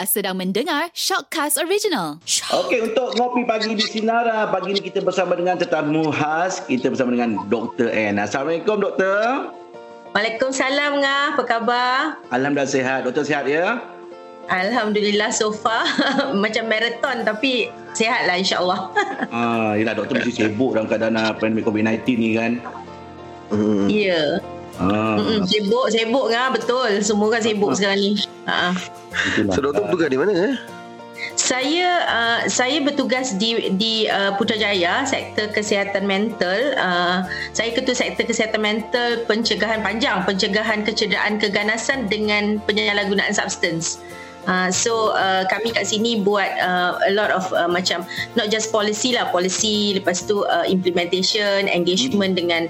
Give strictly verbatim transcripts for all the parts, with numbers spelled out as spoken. Anda sedang mendengar Shockcast Original. Okey, untuk Ngopi Pagi di Sinara, pagi ini kita bersama dengan tetamu khas, kita bersama dengan Doktor Anne. Assalamualaikum, Doktor. Waalaikumsalam, Ngah. Apa khabar? Alhamdulillah, sihat. Doktor sihat, ya? Alhamdulillah, so far. Macam maraton tapi sihatlah, insyaAllah. ah, yelah, Doktor mesti sibuk dalam keadaan pandemik covid sembilan belas ni, kan? Hmm. Ya. Yeah. Ah. Mm-mm, sibuk, sibuk kan? Betul. Semua kan sibuk ah. sekarang ni. Ha. So, doktor bertugas di mana? Eh? Saya uh, saya bertugas di di uh, Putrajaya, sektor kesihatan mental. Uh, saya ketua sektor kesihatan mental, pencegahan panjang, pencegahan kecederaan keganasan dengan penyalahgunaan substans. Uh, so uh, kami kat sini buat uh, a lot of uh, macam not just policy lah, policy, lepas tu uh, implementation, engagement hmm. dengan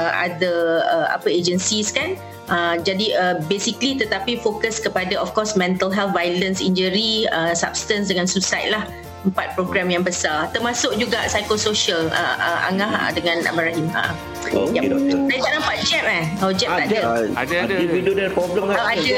uh, other uh, apa agencies kan. Uh, jadi uh, basically tetapi fokus kepada of course mental health, violence, injury, uh, substance dengan suicide lah. Empat program yang besar, termasuk juga psikosocial uh, uh, Angah uh, dengan Abang Rahim. Uh. Oh, okay, doktor. Saya tak nampak jab eh. Oh, jab ada, tak ada. Ada ada. Ada video dan problem kan. Oh, ada.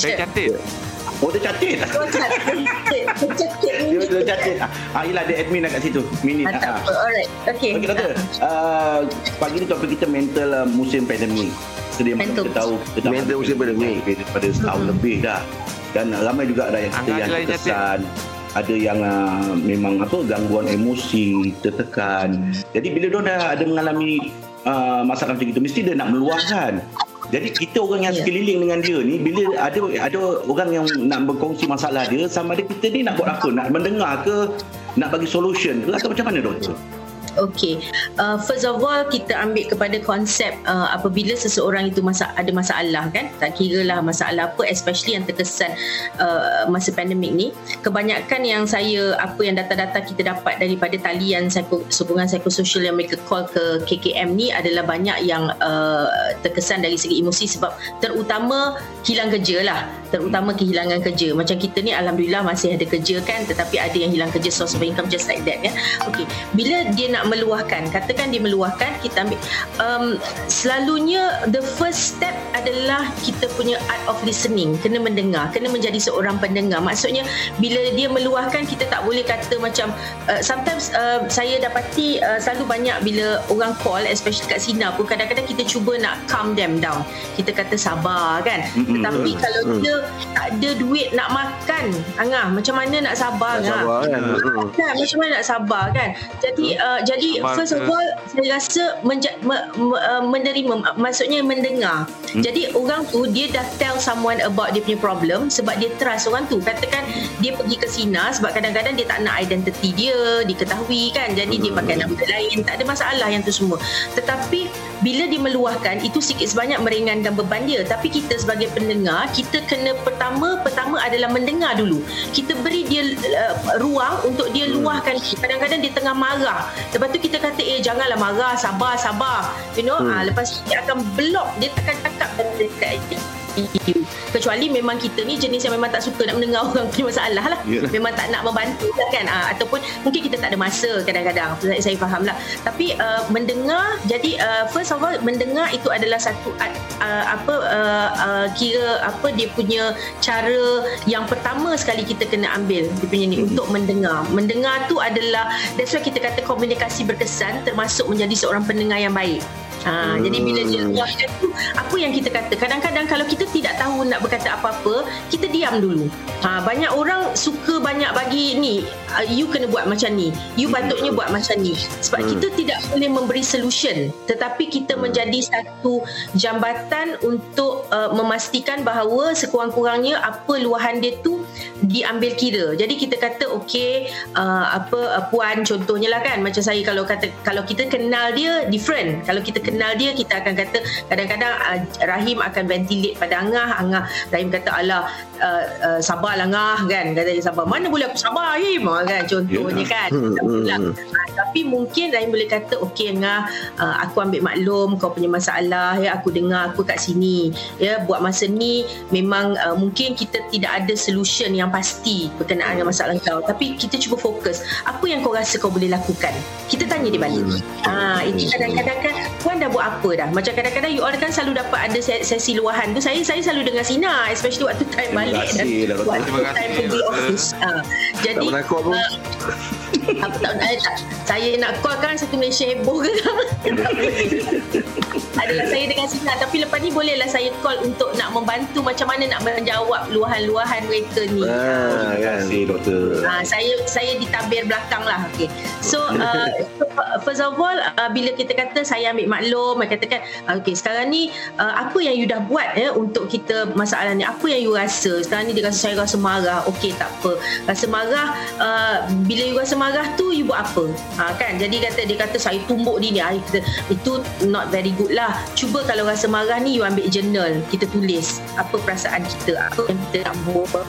Saya cantik. Oh, dia cantik. Oh, cantik. Cantik. Dia dia cantik. Ah, ialah dia admin kat situ. Minit. Ah, tak apa. Alright. Okey. Okey, doktor. Uh, pagi ni topik kita mental uh, musim pandemik. Sedia kita tahu kita mental musim pandemik daripada setahun hmm. lebih dah. Dan ramai juga ada yang terkesan, ada yang uh, memang apa gangguan emosi, tertekan. Jadi bila dia dah ada mengalami uh, masalah macam itu, mesti dia nak meluahkan. Jadi kita orang yang yeah. sekeliling dengan dia ni, bila ada ada orang yang nak berkongsi masalah dia, sama ada kita ni nak buat apa, nak mendengar ke, nak bagi solution ke, atau macam mana, doktor? Okey, uh, first of all kita ambil kepada konsep uh, apabila seseorang itu masa, ada masalah kan, tak kira lah masalah apa, especially yang terkesan uh, masa pandemik ni. Kebanyakan yang saya, apa yang data-data kita dapat daripada talian psycho, sokongan psikososial yang mereka call ke K K M ni adalah banyak yang uh, terkesan dari segi emosi, sebab terutama hilang kerja lah, terutama kehilangan kerja. Macam kita ni Alhamdulillah masih ada kerja kan, tetapi ada yang hilang kerja, source of income just like that kan. Okey, bila dia nak meluahkan, katakan dia meluahkan, kita ambil um, selalunya the first step adalah kita punya art of listening, kena mendengar, kena menjadi seorang pendengar. Maksudnya bila dia meluahkan, kita tak boleh kata macam uh, sometimes uh, saya dapati uh, selalu banyak bila orang call, especially kat Sina pun, kadang-kadang kita cuba nak calm them down, kita kata sabar kan, mm-hmm. tetapi mm-hmm. kalau dia tak ada duit nak makan, Angah, macam mana nak sabar, nak sabar kan? Kan? Macam mana nak sabar kan? Jadi uh, jadi first of all saya rasa menja- me- me- menerima, maksudnya mendengar. Hmm. Jadi orang tu dia dah tell someone about dia punya problem, sebab dia trust orang tu. Katakan dia pergi ke Sina sebab kadang-kadang dia tak nak identiti dia diketahui kan. Jadi hmm. dia pakai nama lain, tak ada masalah yang tu semua. Tetapi bila dia meluahkan, itu sikit sebanyak meringankan beban dia. Tapi kita sebagai pendengar, kita kena pertama pertama adalah mendengar dulu. Kita beri dia uh, ruang untuk dia luahkan. Kadang-kadang dia tengah marah, lepas tu kita kata eh janganlah marah, sabar sabar, you know. hmm. Ah, lepas tu dia akan block, dia takkan cakap dekat you, kecuali memang kita ni jenis yang memang tak suka nak mendengar orang punya masalah lah. Yeah. Memang tak nak membantu lah kan, ah, ataupun mungkin kita tak ada masa kadang-kadang, saya, saya faham lah. Tapi uh, mendengar, jadi uh, first of all mendengar itu adalah satu uh, apa uh, uh, kira apa dia punya cara yang pertama sekali kita kena ambil dia punya ni, mm-hmm. untuk mendengar. Mendengar tu adalah, that's why kita kata komunikasi berkesan termasuk menjadi seorang pendengar yang baik. Ha, hmm. Jadi bila dia luahkan tu, apa yang kita kata, kadang-kadang kalau kita tidak tahu nak berkata apa-apa, kita diam dulu. Ha, banyak orang suka banyak bagi ni, uh, you kena buat macam ni, you patutnya buat macam ni. Sebab hmm. kita tidak boleh memberi solution, tetapi kita menjadi satu jambatan untuk uh, memastikan bahawa sekurang-kurangnya apa luahan dia tu diambil kira. Jadi kita kata okey, uh, apa uh, puan contohnya lah kan, macam saya kalau kata, kalau kita kenal dia different. Kalau kita kenal kenal dia, kita akan kata kadang-kadang uh, Rahim akan ventilate pada Angah. Angah, Rahim kata alah uh, uh, sabarlah Angah kan, kata dia sabar. Mana boleh aku sabar Rahim kan, contohnya kan. hmm. uh, tapi mungkin Rahim boleh kata okey Angah, uh, aku ambil maklum kau punya masalah ya, aku dengar, aku kat sini ya, Ya, buat masa ni memang uh, mungkin kita tidak ada solution yang pasti berkenaan dengan masalah kau, tapi kita cuba fokus apa yang kau rasa kau boleh lakukan. Kita tanya dia balik. Ah, itu kadang-kadang kan puan dah buat apa dah? Macam kadang-kadang you all kan selalu dapat ada sesi luahan tu. Saya saya selalu dengar Sina, especially waktu time balik dan waktu time pergi office. Uh, jadi apa tak, tak saya nak call kan satu Malaysia heboh ke kan? Adalah saya dengan Sina, tapi lepas ni bolehlah saya call untuk nak membantu macam mana nak menjawab luahan-luahan mereka ni. Ah, terima kasih doktor. Ah, saya saya ditabir belakang lah. Okay. So uh, first of all, uh, bila kita kata saya ambil maklum, saya katakan okay, sekarang ni uh, apa yang you dah buat ya untuk kita masalah ni, apa yang you rasa? Sekarang ni dia rasa saya rasa marah. Okey, tak apa. Rasa marah, uh, bila you rasa marah tu you buat apa? Ha, kan? Jadi kata dia kata saya tumbuk dia ni. Ha, kita, itu not very good lah. Cuba kalau rasa marah ni you ambil journal, kita tulis apa perasaan kita, apa yang kita nak buat.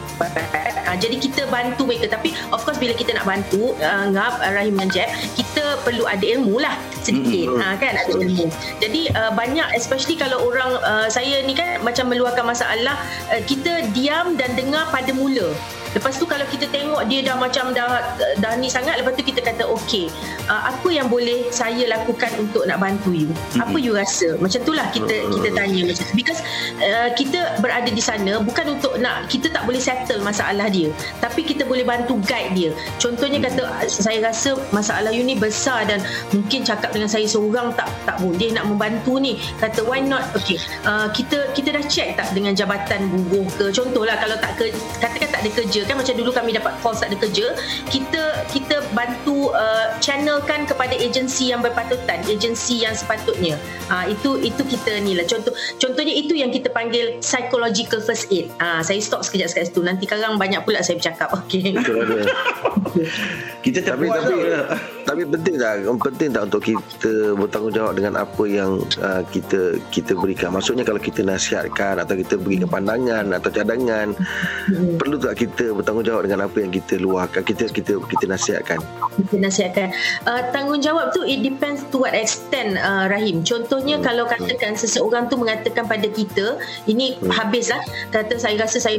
Ha, jadi kita bantu mereka, tapi of course bila kita nak bantu uh, Ngab, Rahim dan Jeb, kita perlu ada ilmu lah sedikit. Mm-hmm. Ha, kan, ada ilmu. Jadi uh, banyak, especially kalau orang uh, saya ni kan macam meluahkan masalah, uh, kita diam dan dengar pada mula. Lepas tu kalau kita tengok dia dah macam dah dah ni sangat, lepas tu kita kata okey, uh, apa yang boleh saya lakukan untuk nak bantu you? Apa you rasa? Macam itulah kita kita tanya macam tu, because uh, kita berada di sana bukan untuk nak, kita tak boleh settle masalah dia, tapi kita boleh bantu guide dia. Contohnya kata saya rasa masalah you ni besar dan mungkin cakap dengan saya seorang tak tak boleh nak membantu ni. Kata why not? Okey, uh, kita kita dah check tak dengan jabatan buruh ke? Contohlah kalau tak ke, katakan tak ada kerja kan, macam dulu kami dapat call tak ada kerja, kita kita bantu uh, channelkan kepada agensi yang berpatutan, agensi yang sepatutnya. Uh, itu itu kita ni lah contoh, contohnya itu yang kita panggil psychological first aid. Uh, saya stop sekejap sekejap tu, nanti sekarang banyak pula saya bercakap. Okey. Kita tapi tapi, tapi penting tak penting tak untuk kita bertanggungjawab dengan apa yang uh, kita kita berikan. Maksudnya kalau kita nasihatkan atau kita beri pandangan atau cadangan, hmm. perlu tak kita kita bertanggungjawab dengan apa yang kita luahkan, kita kita kita nasihatkan. Kita nasihatkan. Uh, tanggungjawab tu it depends to what extent, uh, Rahim. Contohnya hmm. kalau katakan seseorang tu mengatakan pada kita, ini hmm. habislah, kata saya rasa saya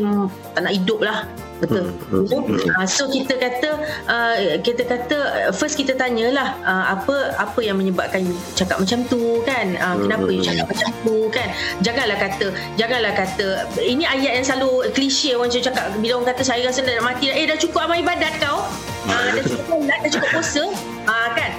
tak nak hidup lah. Betul. Hmm. Hmm. Uh, so kita kata uh, kita kata first kita tanyalah uh, apa apa yang menyebabkan you cakap macam tu kan? Uh, kenapa you cakap macam tu kan? Janganlah kata janganlah kata ini ayat yang selalu klise orang cakap, bila orang kata saya rasa dah nak mati, eh dah cukup amal ibadat kau. Uh, dah cukup solat, dah cukup puasa. Uh, kan?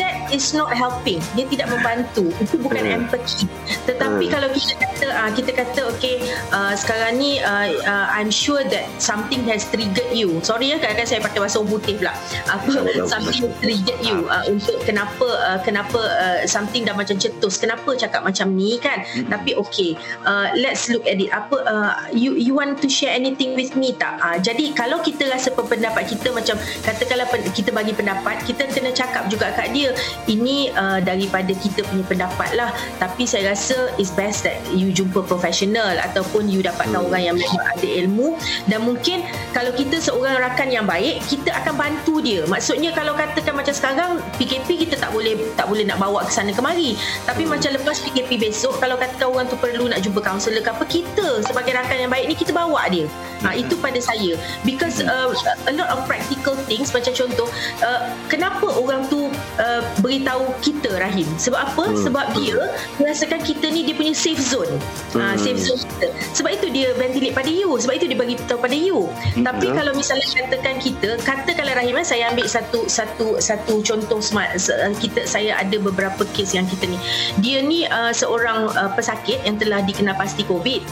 That is not helping. Dia tidak membantu. Itu bukan empathy. Tetapi kalau kita kata uh, kita kata okay, uh, sekarang ni uh, uh, I'm sure that something has triggered you. Sorry ya, kadang-kadang saya pakai bahasa butif lah. Apa something triggered you uh, untuk kenapa uh, kenapa uh, something dah macam cetus. Kenapa cakap macam ni kan? Mm-hmm. Tapi okay, uh, let's look at it. Apa uh, you you want to share anything with me tak? Uh, jadi kalau kita rasa pendapat kita macam katakanlah pen, kita bagi pendapat, kita kena cakap juga kat dia, ini uh, daripada kita punya pendapat lah, tapi saya rasa it's best that you jumpa profesional ataupun you dapatkan hmm. orang yang ada ilmu, dan mungkin kalau kita seorang rakan yang baik, kita akan bantu dia. Maksudnya kalau katakan macam sekarang P K P, kita tak boleh tak boleh nak bawa ke sana kemari, tapi hmm. macam lepas P K P besok, kalau katakan orang tu perlu nak jumpa kaunselor ke apa, kita sebagai rakan yang baik ni kita bawa dia. hmm. Ha, itu pada saya, because uh, a lot of practical things, macam contoh uh, kenapa orang tu Uh, beritahu kita, Rahim, sebab apa? Hmm. Sebab dia merasakan kita ni dia punya safe zone. hmm. ha, safe zone kita, sebab itu dia ventilate pada you, sebab itu dia bagi tahu pada you. hmm. Tapi hmm. kalau misalnya katakan kita katakanlah Rahim, saya ambil satu satu satu contoh smart, kita saya ada beberapa kes yang kita ni dia ni uh, seorang uh, pesakit yang telah dikenal pasti COVID,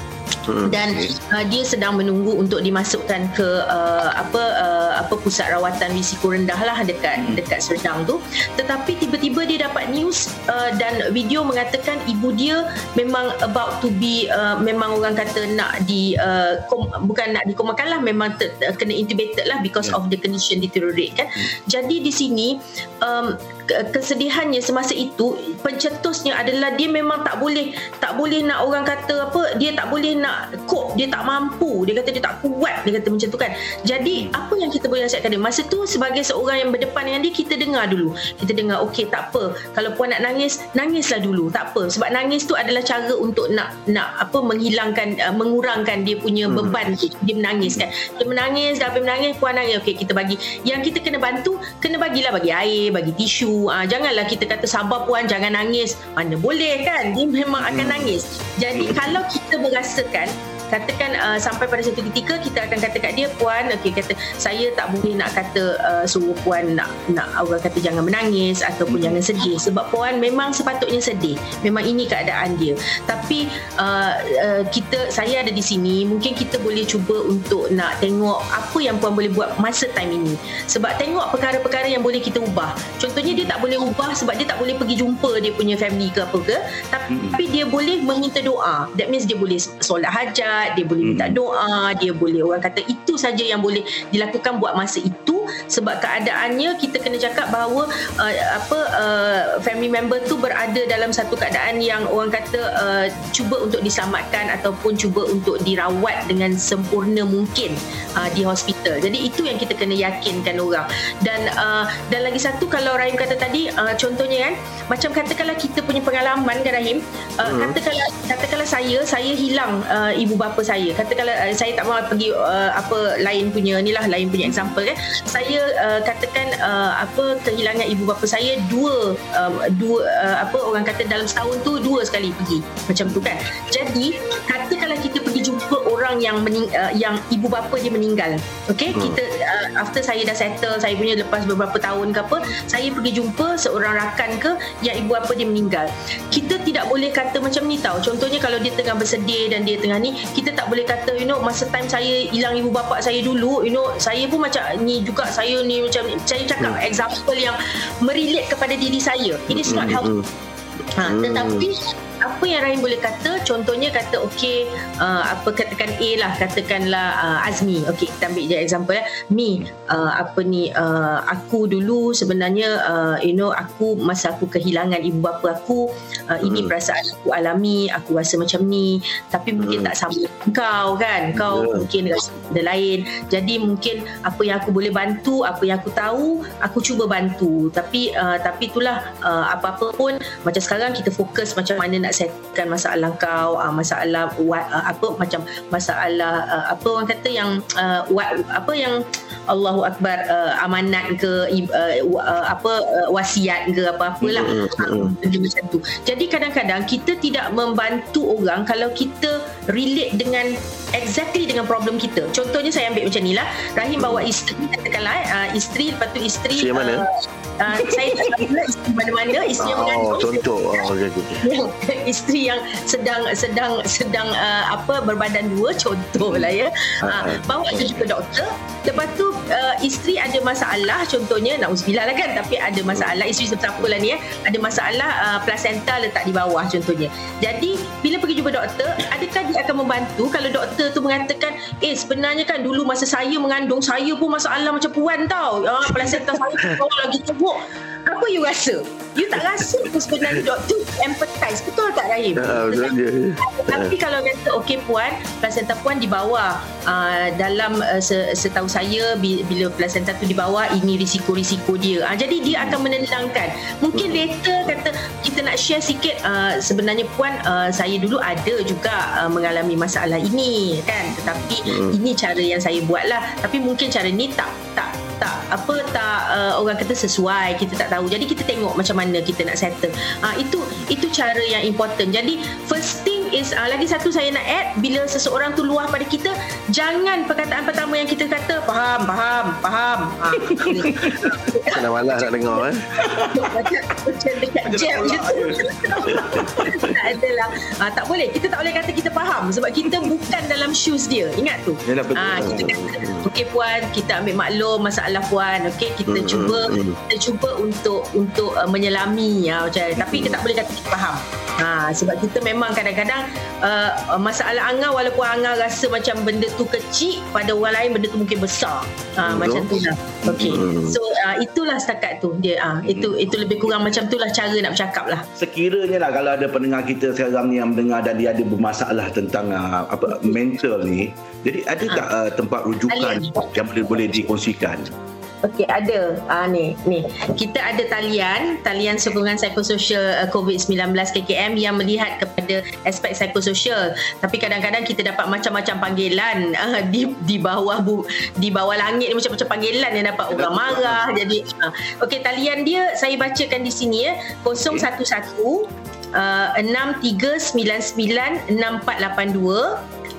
dan uh, dia sedang menunggu untuk dimasukkan ke uh, apa uh, apa pusat rawatan risiko rendah lah dekat dekat Serdang tu. Tetapi tiba-tiba dia dapat news uh, dan video mengatakan ibu dia memang about to be uh, memang orang kata nak di uh, kom, bukan nak dikomakan lah, memang ter, uh, kena intubated lah because of the condition deteriorate kan. Jadi di sini um, kesedihannya semasa itu, pencetusnya adalah dia memang tak boleh tak boleh nak orang kata apa, dia tak boleh nak cope, dia tak mampu, dia kata dia tak kuat, dia kata macam tu kan. Jadi apa yang kita boleh nasihatkan dia masa tu sebagai seorang yang berdepan dengan dia, kita dengar dulu, kita dengar, okey tak apa, kalau puan nak nangis, nangislah dulu, tak apa, sebab nangis tu adalah cara untuk nak nak apa menghilangkan uh, mengurangkan dia punya beban. hmm. Dia menangis kan, dia menangis, dah habis menangis, puan nangis, okey kita bagi, yang kita kena bantu, kena bagilah, bagi air, bagi tisu, uh, janganlah kita kata sabar puan, jangan nangis, mana boleh kan, dia memang akan nangis. Jadi kalau kita merasakan, katakan uh, sampai pada satu ketika kita akan kata kat dia, puan, okey kata saya tak boleh nak kata uh, suruh puan nak nak orang kata jangan menangis ataupun hmm. jangan sedih, sebab puan memang sepatutnya sedih, memang ini keadaan dia, tapi uh, uh, kita saya ada di sini, mungkin kita boleh cuba untuk nak tengok apa yang puan boleh buat masa time ini, sebab tengok perkara-perkara yang boleh kita ubah. Contohnya dia tak boleh ubah sebab dia tak boleh pergi jumpa dia punya family ke apa ke, tapi hmm. dia boleh meminta doa, that means dia boleh solat hajat, dia boleh minta doa, dia boleh, orang kata itu saja yang boleh dilakukan buat masa itu, sebab keadaannya kita kena cakap bahawa uh, apa uh, family member tu berada dalam satu keadaan yang orang kata uh, cuba untuk diselamatkan ataupun cuba untuk dirawat dengan sempurna mungkin uh, di hospital. Jadi itu yang kita kena yakinkan orang. Dan uh, dan lagi satu, kalau Rahim kata tadi uh, contohnya kan, macam katakanlah kita punya pengalaman kan Rahim, uh, hmm. katakanlah katakanlah saya saya hilang uh, ibu bapa saya, katakanlah uh, saya tak mahu pergi uh, apa lain punya ni lah, lain punya example kan, saya uh, katakan uh, apa kehilangan ibu bapa saya dua uh, dua uh, apa orang kata dalam setahun tu dua sekali pergi macam tu kan. Jadi katakanlah kita pergi jumpa orang yang mening, uh, yang ibu bapa dia meninggal, okey, hmm. kita uh, after saya dah settle saya punya lepas beberapa tahun ke apa, saya pergi jumpa seorang rakan ke yang ibu bapa dia meninggal, kita tidak boleh kata macam ni tau, contohnya kalau dia tengah bersedih dan dia tengah ni, kita tak boleh kata you know masa time saya hilang ibu bapa saya dulu, you know saya pun macam ni juga, saya ni macam, saya cakap hmm. example yang merelate kepada diri saya, it is not how hmm. ha, tetapi apa yang Rahim boleh kata, contohnya kata okey uh, apa katakan A lah, katakanlah uh, Azmi, okey kita ambil je example lah, Mi uh, apa ni uh, aku dulu sebenarnya uh, you know aku masa aku kehilangan ibu bapa aku uh, ini hmm. perasaan aku alami, aku rasa macam ni, tapi mungkin hmm. tak sama kau kan, kau yeah. mungkin rasa benda lain, jadi mungkin apa yang aku boleh bantu, apa yang aku tahu aku cuba bantu, tapi uh, tapi itulah uh, apa-apa pun macam sekarang kita fokus macam mana nak settlekan masalah kau, masalah apa macam masalah apa orang kata yang apa yang Allahu Akbar, amanat ke apa wasiat ke apa-apalah benda macam tu. Jadi kadang-kadang kita tidak membantu orang kalau kita relate dengan exactly dengan problem kita. Contohnya saya ambil macam ni lah, Rahim bawa isteri, katakanlah uh, isteri, lepas tu isteri isteri mana? Uh, uh, saya tak tahu lah isteri mana-mana, isteri oh, yang mengandung contoh oh, okay, okay. Isteri yang sedang sedang sedang uh, apa berbadan dua contohlah ya, uh, bawa dia jumpa doktor, lepas tu uh, isteri ada masalah, contohnya na'uzubillah lah kan, tapi ada masalah isteri siapa lah ni ya, ada masalah uh, placenta letak di bawah contohnya. Jadi bila pergi jumpa doktor, adakah dia akan membantu kalau doktor tu mengatakan, eh sebenarnya kan dulu masa saya mengandung saya pun masalah macam puan tau, ah, placenta saya pun lagi teruk, apa you rasa? You tak rasa tu sebenarnya doktor empathize, betul tak Rahim? Uh, tapi, uh, tapi kalau kata okey puan, placenta puan di bawah uh, dalam uh, setahu saya bila placenta tu di bawah ini risiko-risiko dia, uh, jadi dia akan menenangkan. Mungkin later kata kita nak share sikit, uh, sebenarnya puan uh, saya dulu ada juga uh, mengalami masalah ini kan, tetapi hmm. ini cara yang saya buatlah, tapi mungkin cara ni tak tak tak apa tak uh, orang kata sesuai, kita tak tahu, jadi kita tengok macam mana kita nak settle. Uh, itu itu cara yang important. Jadi first thing is uh, lagi satu saya nak add, bila seseorang tu luah pada kita, jangan perkataan pertama yang kita kata faham faham faham. Ah. Kena malas nak dengar eh. Macam dekat jam je tu. Tak adalah. Uh, tak boleh. Kita tak boleh kata kita faham sebab kita bukan dalam shoes dia. Ingat tu. Ah uh, kita kata okey puan, kita ambil maklum masalah puan. Okey kita mm-hmm. cuba kita cuba untuk untuk uh, menyelami ya, macam, tapi kita tak boleh kata kita faham. Ha, sebab kita memang kadang-kadang pasal uh, masalah Angah, walaupun Angah rasa macam benda tu kecil, pada orang lain benda tu mungkin besar. Uh, macam tu lah. Okay. So uh, itulah setakat tu dia. Uh, itu itu lebih kurang macam tu lah cara nak bercakap lah. Sekiranya lah kalau ada pendengar kita sekarang ni yang mendengar dan dia ada bermasalah tentang uh, apa mental ni, jadi ada ha. tak uh, tempat rujukan Alia yang boleh boleh dikongsikan? Okey, ada. Ah, ni, ni. Kita ada talian, talian sokongan psikososial covid sembilan belas K K M yang melihat kepada aspek psikososial. Tapi kadang-kadang kita dapat macam-macam panggilan ah, di di bawah bu, di bawah langit ni, macam-macam panggilan yang dapat ya, orang marah. Apa? Jadi ah. Okey, talian dia saya bacakan di sini ya. kosong satu satu enam tiga sembilan sembilan enam empat lapan dua.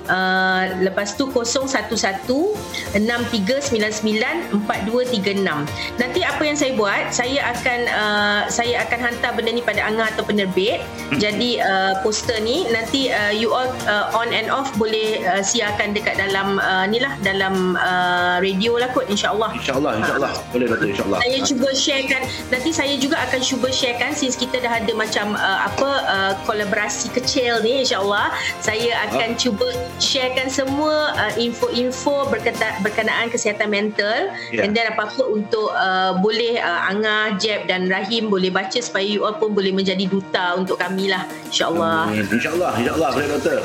Uh, lepas tu kosong satu satu enam tiga sembilan sembilan empat dua tiga enam. Nanti apa yang saya buat, saya akan uh, saya akan hantar benda ni pada Angah atau penerbit. Jadi uh, poster ni nanti uh, you all uh, on and off boleh uh, siarkan dekat dalam uh, ni lah, dalam uh, radio lah kot, insyaAllah. InsyaAllah insyaAllah ha. Boleh Dato', insyaAllah. Saya ha. cuba sharekan. Nanti saya juga akan cuba sharekan, since kita dah ada macam uh, apa uh, kolaborasi kecil ni, insyaAllah saya akan ha. cuba sharekan semua uh, info-info berkata, berkenaan kesihatan mental, yeah. And then apa-apa untuk uh, boleh uh, Angah, Jeb dan Rahim boleh baca supaya you all pun boleh menjadi duta untuk kami lah, insyaAllah. hmm, InsyaAllah InsyaAllah boleh Doktor.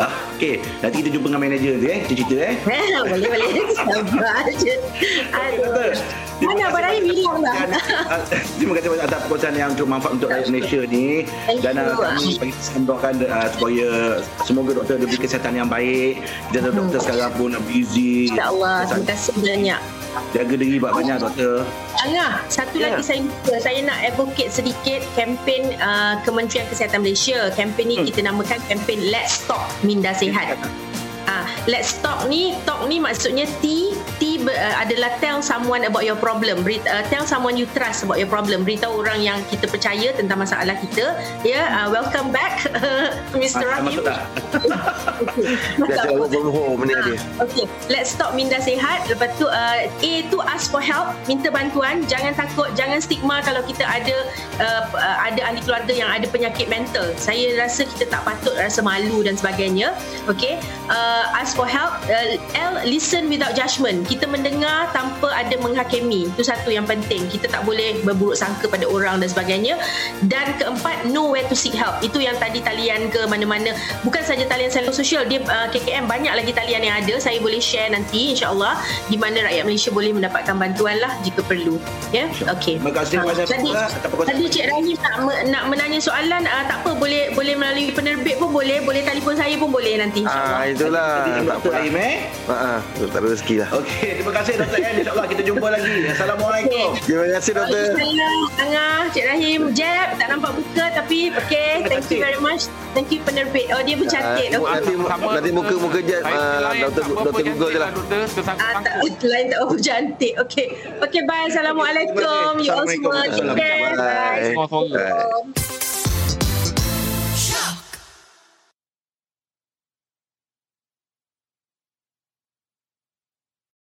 ah, Okay, nanti kita jumpa dengan manager tu eh, kita cerita eh. Boleh-boleh sabar je. Doktor, mana abang Rahim hilang lah. Terima kasih banyak atas perkongsian yang untuk manfaat untuk rakyat Malaysia ni. Dan uh, kami bagi doakan uh, supaya semoga Doktor diberi kesihatan yang baik. Kita hmm. doktor sekarang pun busy. InsyaAllah. Terima kasih banyak. Jaga diri banyak-banyak Doktor. Angah, satu yeah. lagi saya lupa. Saya nak advocate sedikit kempen uh, Kementerian Kesihatan Malaysia. Kempen ni hmm. kita namakan kempen Let's Stop Minda Sehat. Ah, Let's Stop ni, talk ni maksudnya T, T uh, adalah tell someone about your problem. Berita, uh, tell someone you trust about your problem. Beritahu orang yang kita percaya tentang masalah kita. Ya, yeah, uh, welcome back uh, Mister Rahim. Masuk tak? Biasa berbohong benda dia. Okay, Let's Stop Minda Sehat. Lepas tu uh, A tu ask for help, minta bantuan. Jangan takut, jangan stigma kalau kita ada uh, ada ahli keluarga yang ada penyakit mental. Saya rasa kita tak patut rasa malu dan sebagainya. Okay, uh, ask for help. uh, L, listen without judgement. Kita mendengar tanpa ada menghakimi. Itu satu yang penting. Kita tak boleh berburuk sangka pada orang dan sebagainya. Dan keempat, know where to seek help. Itu yang tadi talian ke mana-mana. Bukan saja talian psikososial, dia uh, K K M banyak lagi talian yang ada. Saya boleh share nanti, insyaAllah, di mana rakyat Malaysia boleh mendapatkan bantuan lah jika perlu. Ya, yeah? Okay. Terima kasih. uh, Tadi, tadi Cik Rahim nak, nak menanya soalan. uh, Tak apa, boleh boleh melalui penerbit pun boleh, boleh telefon saya pun boleh nanti, insyaAllah. Ah, itulah. Jadi, tak apa lah. Haa, tak ada rezeki lah. Okey, terima kasih Doktor Anne. InsyaAllah kita jumpa lagi. Assalamualaikum. Okay. Terima kasih Doktor. Assalamualaikum Angah, Cik Rahim, Jeb. Tak nampak muka tapi okey. Thank you very much. Thank you penerbit. Oh, dia bercantik. Uh, okay. Nanti, nanti muka-muka Jeb. Doktor Google je lah. Ah, tak, lain tak apa cantik. Okey. Okey, bye. Assalamualaikum. You all semua. Take care. Bye. Bye.